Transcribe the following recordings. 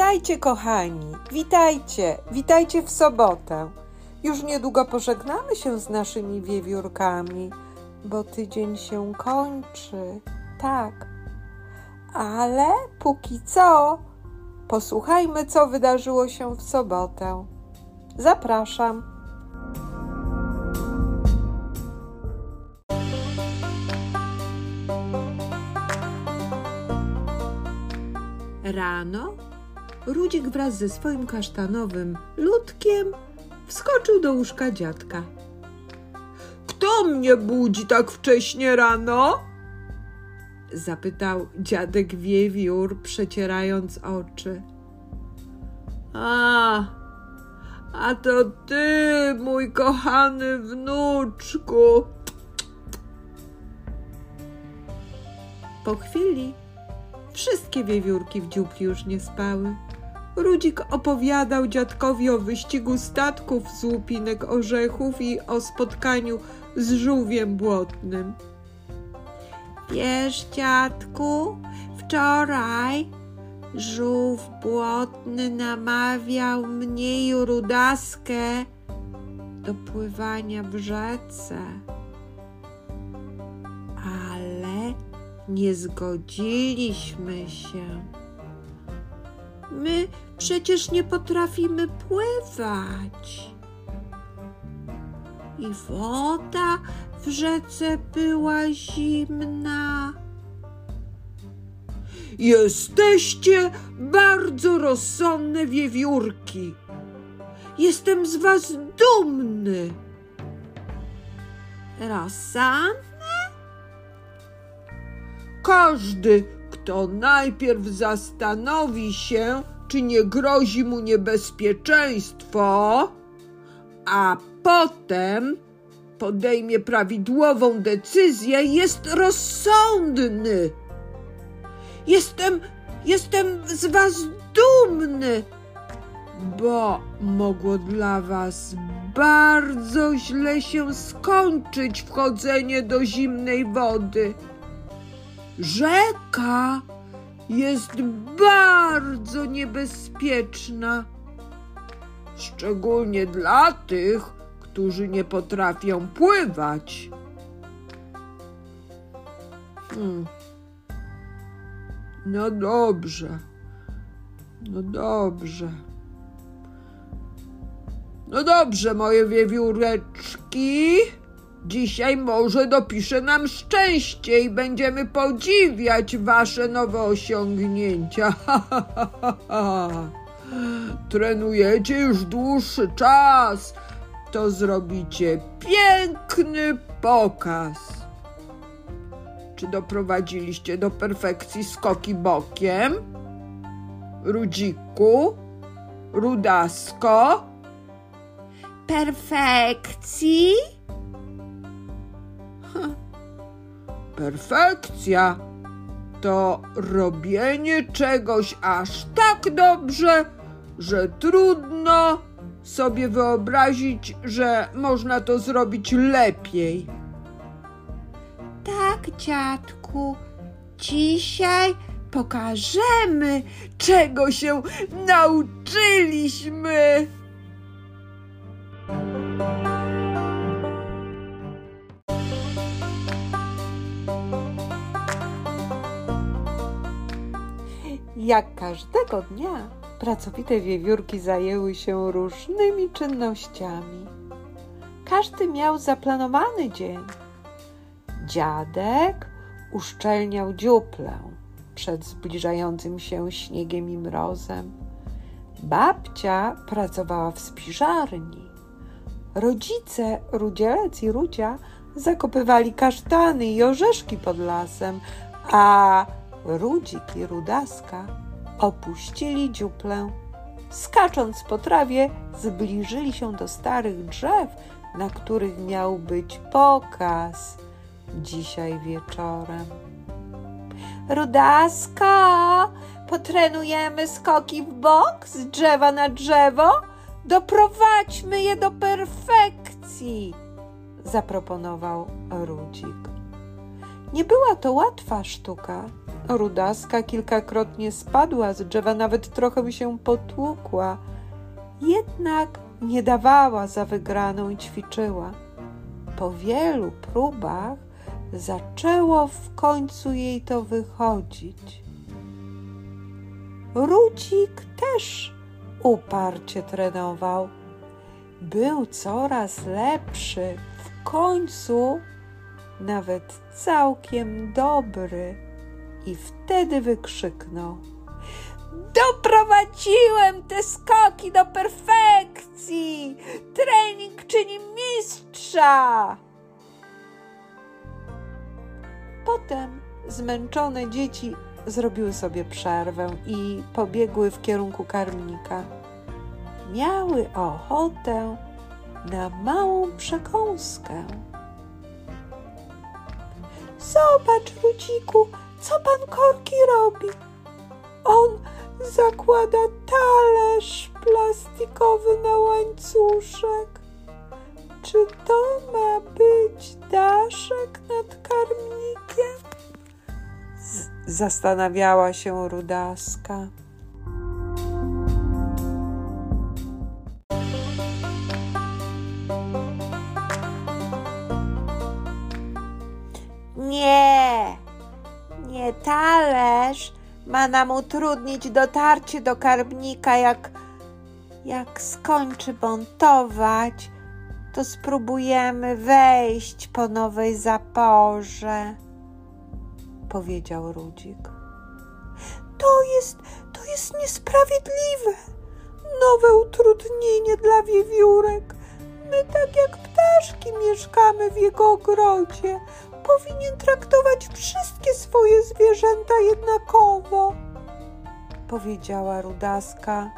Witajcie kochani, witajcie, witajcie w sobotę. Już niedługo pożegnamy się z naszymi wiewiórkami, bo tydzień się kończy, tak. Ale póki co, posłuchajmy, co wydarzyło się w sobotę. Zapraszam. Rano Rudzik wraz ze swoim kasztanowym ludkiem wskoczył do łóżka dziadka. Kto mnie budzi tak wcześnie rano? Zapytał dziadek wiewiór, przecierając oczy. A to ty, mój kochany wnuczku. Po chwili wszystkie wiewiórki w dziupli już nie spały. Rudzik opowiadał dziadkowi o wyścigu statków z łupinek orzechów i o spotkaniu z żółwiem błotnym. Wiesz, dziadku, wczoraj żółw błotny namawiał mnie i Rudaskę do pływania w rzece, ale nie zgodziliśmy się. My przecież nie potrafimy pływać. I woda w rzece była zimna. Jesteście bardzo rozsądne wiewiórki. Jestem z was dumny. Rozsądne? Każdy, kto najpierw zastanowi się, czy nie grozi mu niebezpieczeństwo, a potem podejmie prawidłową decyzję, jest rozsądny. Jestem z was dumny, bo mogło dla was bardzo źle się skończyć wchodzenie do zimnej wody. Rzeka jest bardzo niebezpieczna, szczególnie dla tych, którzy nie potrafią pływać. No dobrze, moje wiewióreczki. Dzisiaj może dopisze nam szczęście i będziemy podziwiać wasze nowe osiągnięcia. Trenujecie już dłuższy czas, to zrobicie piękny pokaz. Czy doprowadziliście do perfekcji skoki bokiem? Rudziku? Rudasko? Perfekcji? Perfekcja to robienie czegoś aż tak dobrze, że trudno sobie wyobrazić, że można to zrobić lepiej. Tak, dziadku, dzisiaj pokażemy, czego się nauczyliśmy. Jak każdego dnia pracowite wiewiórki zajęły się różnymi czynnościami. Każdy miał zaplanowany dzień. Dziadek uszczelniał dziuplę przed zbliżającym się śniegiem i mrozem. Babcia pracowała w spiżarni. Rodzice, Rudzielec i Rudzia, zakopywali kasztany i orzeszki pod lasem, a Rudzik i Rudaska opuścili dziuplę. Skacząc po trawie, zbliżyli się do starych drzew, na których miał być pokaz dzisiaj wieczorem. Rudaska, potrenujemy skoki w bok z drzewa na drzewo? Doprowadźmy je do perfekcji, zaproponował Rudzik. Nie była to łatwa sztuka. Rudaska kilkakrotnie spadła z drzewa, nawet trochę mi się potłukła. Jednak nie dawała za wygraną i ćwiczyła. Po wielu próbach zaczęło w końcu jej to wychodzić. Rudzik też uparcie trenował. Był coraz lepszy, w końcu nawet całkiem dobry. I wtedy wykrzyknął: doprowadziłem te skoki do perfekcji! Trening czyni mistrza! Potem zmęczone dzieci zrobiły sobie przerwę i pobiegły w kierunku karmnika. Miały ochotę na małą przekąskę. Zobacz, Rudziku, co pan Korki robi. On zakłada talerz plastikowy na łańcuszek. Czy to ma być daszek nad karmnikiem? Zastanawiała się Rudaska. Nie talerz ma nam utrudnić dotarcie do karmnika. Jak skończy buntować, to spróbujemy wejść po nowej zaporze, powiedział Rudzik. To jest niesprawiedliwe. Nowe utrudnienie dla wiewiórek. My tak jak ptaszki mieszkamy w jego ogrodzie. Powinien traktować wszystkie swoje zwierzęta jednakowo, powiedziała Rudaska,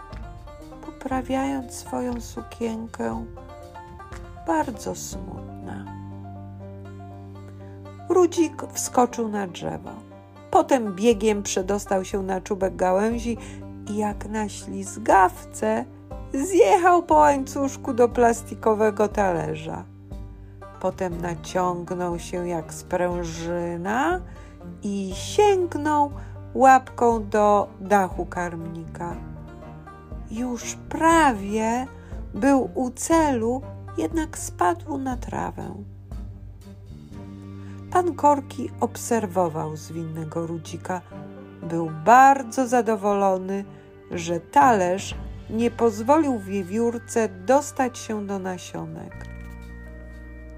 poprawiając swoją sukienkę, bardzo smutna. Rudzik wskoczył na drzewo. Potem biegiem przedostał się na czubek gałęzi i jak na ślizgawce zjechał po łańcuszku do plastikowego talerza. Potem naciągnął się jak sprężyna i sięgnął łapką do dachu karmnika. Już prawie był u celu, jednak spadł na trawę. Pan Korki obserwował zwinnego Rudzika. Był bardzo zadowolony, że talerz nie pozwolił wiewiórce dostać się do nasionek.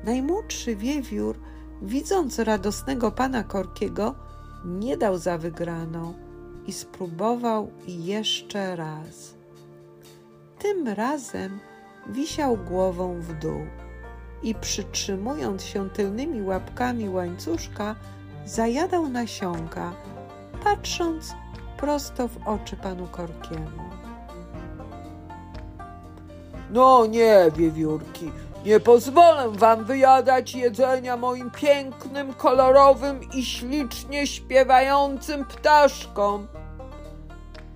Najmłodszy wiewiór, widząc radosnego pana Korkiego, nie dał za wygraną i spróbował jeszcze raz. Tym razem wisiał głową w dół i przytrzymując się tylnymi łapkami łańcuszka, zajadał nasionka, patrząc prosto w oczy panu Korkiemu. No nie, wiewiórki! Nie pozwolę wam wyjadać jedzenia moim pięknym, kolorowym i ślicznie śpiewającym ptaszkom.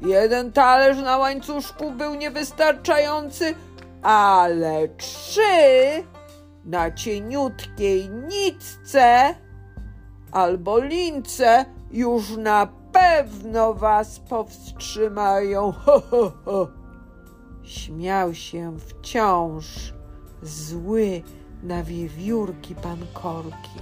Jeden talerz na łańcuszku był niewystarczający, ale trzy na cieniutkiej nitce albo lince już na pewno was powstrzymają. Ho, ho, ho. Śmiał się wciąż zły na wiewiórki pan Korki.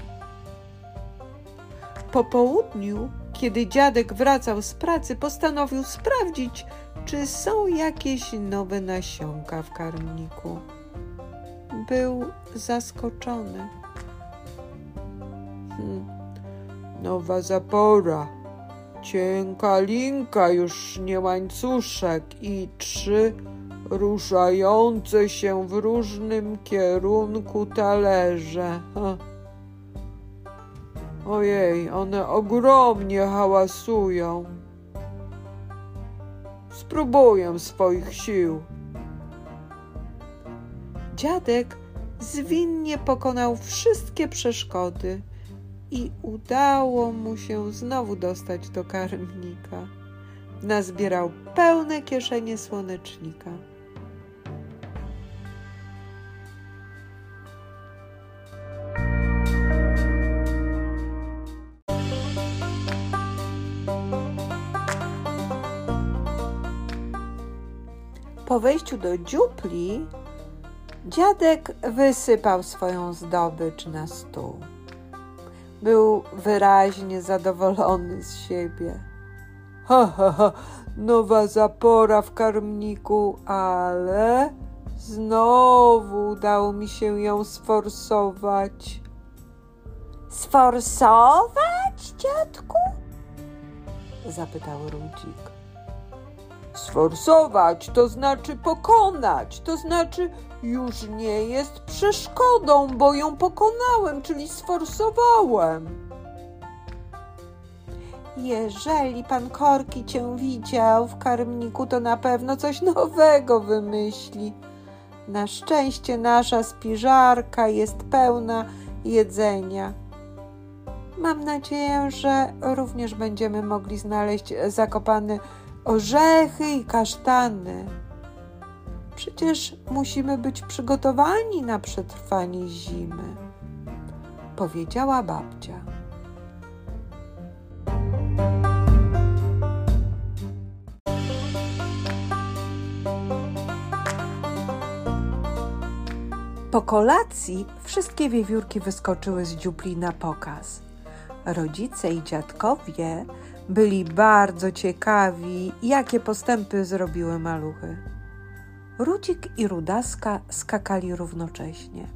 Po południu, kiedy dziadek wracał z pracy, postanowił sprawdzić, czy są jakieś nowe nasionka w karmniku. Był zaskoczony. Nowa zapora, cienka linka, już nie łańcuszek i trzy ruszające się w różnym kierunku talerze. Ojej, one ogromnie hałasują. Spróbuję swoich sił. Dziadek zwinnie pokonał wszystkie przeszkody i udało mu się znowu dostać do karmnika. Nazbierał pełne kieszenie słonecznika. Po wejściu do dziupli dziadek wysypał swoją zdobycz na stół. Był wyraźnie zadowolony z siebie. Ha, ha, ha, nowa zapora w karmniku, ale znowu udało mi się ją sforsować. Sforsować, dziadku? Zapytał Rudzik. Sforsować to znaczy pokonać, to znaczy już nie jest przeszkodą, bo ją pokonałem, czyli sforsowałem. Jeżeli pan Korki cię widział w karmniku, to na pewno coś nowego wymyśli. Na szczęście nasza spiżarka jest pełna jedzenia. Mam nadzieję, że również będziemy mogli znaleźć zakopane orzechy i kasztany. Przecież musimy być przygotowani na przetrwanie zimy, powiedziała babcia. Po kolacji wszystkie wiewiórki wyskoczyły z dziupli na pokaz. Rodzice i dziadkowie byli bardzo ciekawi, jakie postępy zrobiły maluchy. Rudzik i Rudaska skakali równocześnie.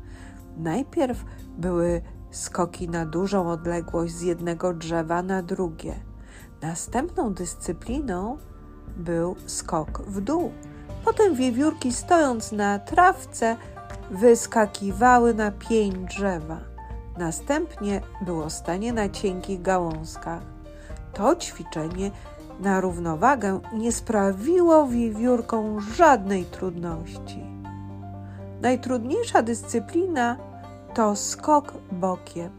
Najpierw były skoki na dużą odległość z jednego drzewa na drugie. Następną dyscypliną był skok w dół. Potem wiewiórki, stojąc na trawce, wyskakiwały na pień drzewa. Następnie było stanie na cienkich gałązkach. To ćwiczenie na równowagę nie sprawiło wiewiórkom żadnej trudności. Najtrudniejsza dyscyplina to skok bokiem.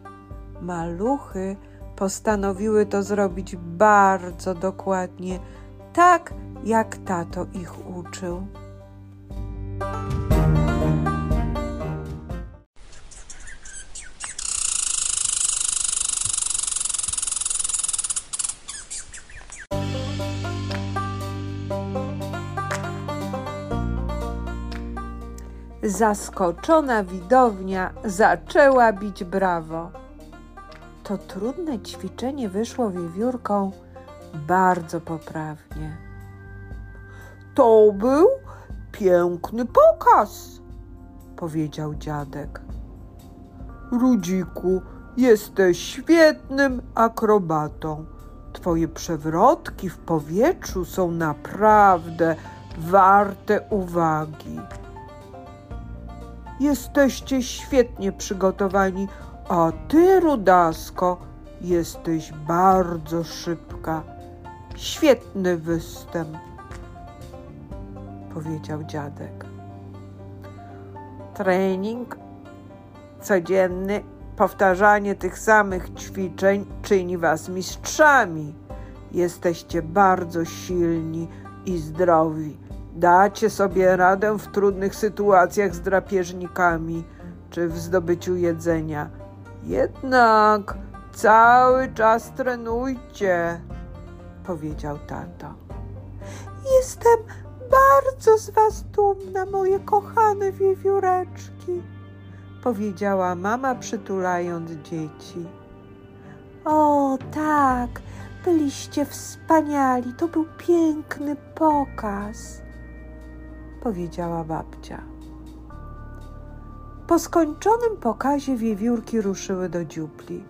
Maluchy postanowiły to zrobić bardzo dokładnie, tak jak tato ich uczył. Zaskoczona widownia zaczęła bić brawo. To trudne ćwiczenie wyszło wiewiórkom bardzo poprawnie. To był piękny pokaz, powiedział dziadek. Rudziku, jesteś świetnym akrobatą. Twoje przewrotki w powietrzu są naprawdę warte uwagi. Jesteście świetnie przygotowani, a ty, Rudasko, jesteś bardzo szybka. Świetny występ, powiedział dziadek. Trening codzienny, powtarzanie tych samych ćwiczeń czyni was mistrzami. Jesteście bardzo silni i zdrowi. Dacie sobie radę w trudnych sytuacjach z drapieżnikami czy w zdobyciu jedzenia. Jednak cały czas trenujcie, powiedział tato. Jestem bardzo z was dumna, moje kochane wiewióreczki, powiedziała mama, przytulając dzieci. O tak, byliście wspaniali, to był piękny pokaz, powiedziała babcia. Po skończonym pokazie wiewiórki ruszyły do dziupli.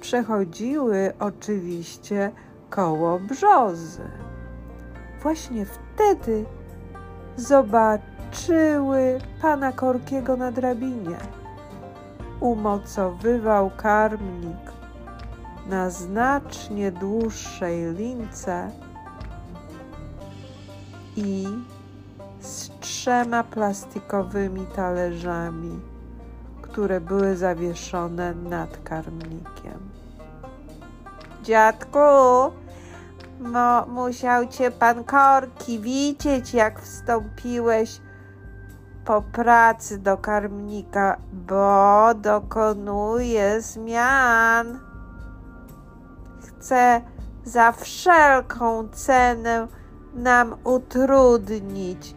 Przechodziły oczywiście koło brzozy. Właśnie wtedy zobaczyły pana Korkiego na drabinie. Umocowywał karmnik na znacznie dłuższej lince i z 3 plastikowymi talerzami, które były zawieszone nad karmnikiem. Dziadku, musiał cię pan Korki widzieć, jak wstąpiłeś po pracy do karmnika, bo dokonuje zmian. Chcę za wszelką cenę nam utrudnić,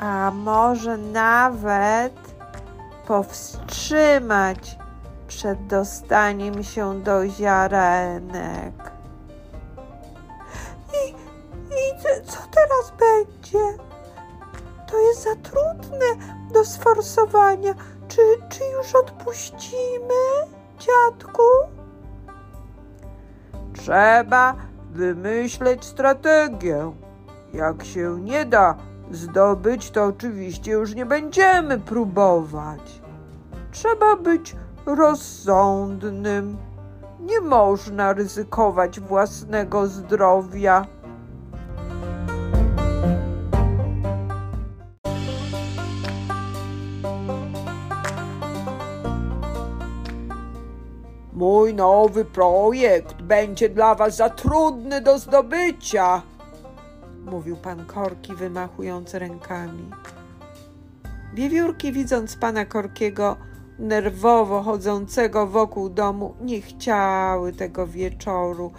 a może nawet powstrzymać przed dostaniem się do ziarenek. I co teraz będzie? To jest za trudne do sforsowania. Czy już odpuścimy, dziadku? Trzeba wymyśleć strategię. Jak się nie da zdobyć, to oczywiście już nie będziemy próbować. Trzeba być rozsądnym. Nie można ryzykować własnego zdrowia. Mój nowy projekt będzie dla was za trudny do zdobycia, mówił pan Korki, wymachując rękami. Wiewiórki, widząc pana Korkiego nerwowo chodzącego wokół domu, nie chciały tego wieczoru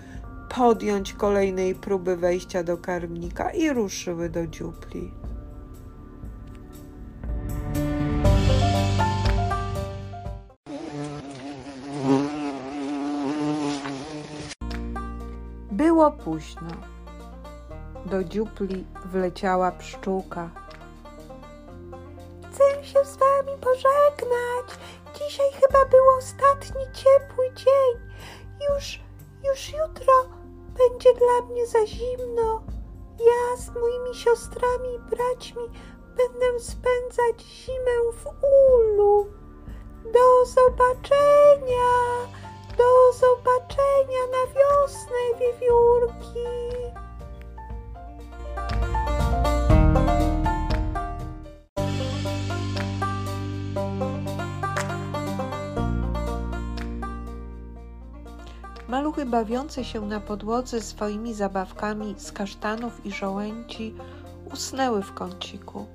podjąć kolejnej próby wejścia do karmnika i ruszyły do dziupli. Było późno. Do dziupli wleciała pszczółka. Chcę się z wami pożegnać. Dzisiaj chyba był ostatni ciepły dzień. Już jutro będzie dla mnie za zimno. Ja z moimi siostrami i braćmi będę spędzać zimę w ulu. Do zobaczenia! Do zobaczenia na wiosnę, wiewiórki! Maluchy bawiące się na podłodze swoimi zabawkami z kasztanów i żołędzi usnęły w kąciku.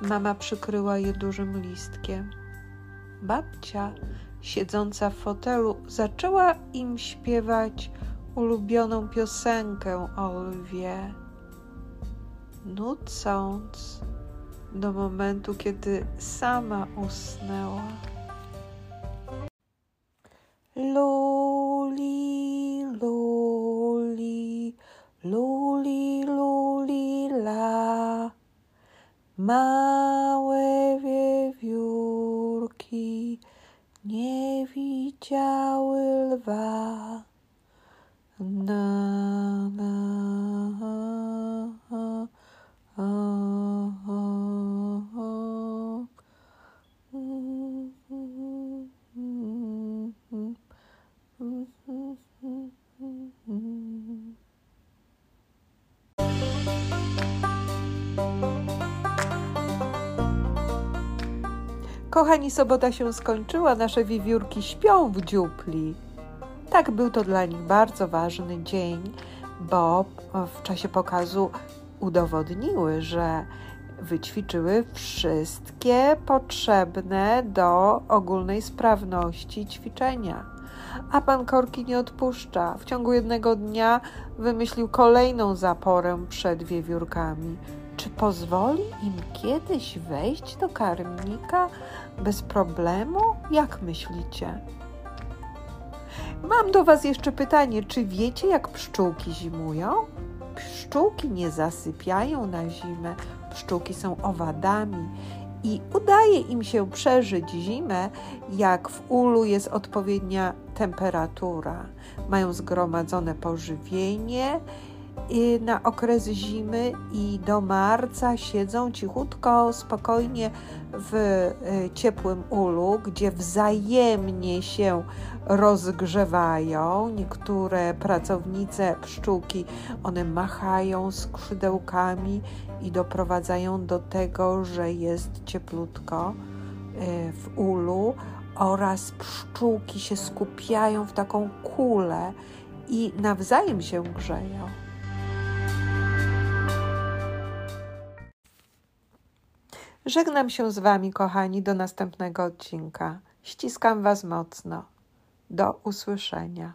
Mama przykryła je dużym listkiem. Babcia siedząca w fotelu zaczęła im śpiewać ulubioną piosenkę o lwie, nucąc do momentu, kiedy sama usnęła. Luli, luli, luli, luli, la, małe wiewiórki nie widziały lwa. Kochani, sobota się skończyła, nasze wiewiórki śpią w dziupli. Tak, był to dla nich bardzo ważny dzień, bo w czasie pokazu udowodniły, że wyćwiczyły wszystkie potrzebne do ogólnej sprawności ćwiczenia. A pan Korki nie odpuszcza. W ciągu jednego dnia wymyślił kolejną zaporę przed wiewiórkami. Czy pozwoli im kiedyś wejść do karmnika bez problemu? Jak myślicie? Mam do was jeszcze pytanie. Czy wiecie, jak pszczółki zimują? Pszczółki nie zasypiają na zimę. Pszczółki są owadami i udaje im się przeżyć zimę, jak w ulu jest odpowiednia temperatura. Mają zgromadzone pożywienie na okres zimy i do marca siedzą cichutko, spokojnie w ciepłym ulu, gdzie wzajemnie się rozgrzewają. Niektóre pracownice pszczółki, one machają skrzydełkami i doprowadzają do tego, że jest cieplutko w ulu, oraz pszczółki się skupiają w taką kulę i nawzajem się grzeją. Żegnam się z wami, kochani, do następnego odcinka. Ściskam was mocno. Do usłyszenia.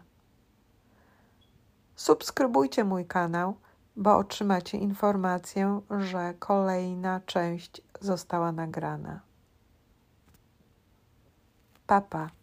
Subskrybujcie mój kanał. bo otrzymacie informację, że kolejna część została nagrana. Pa, pa.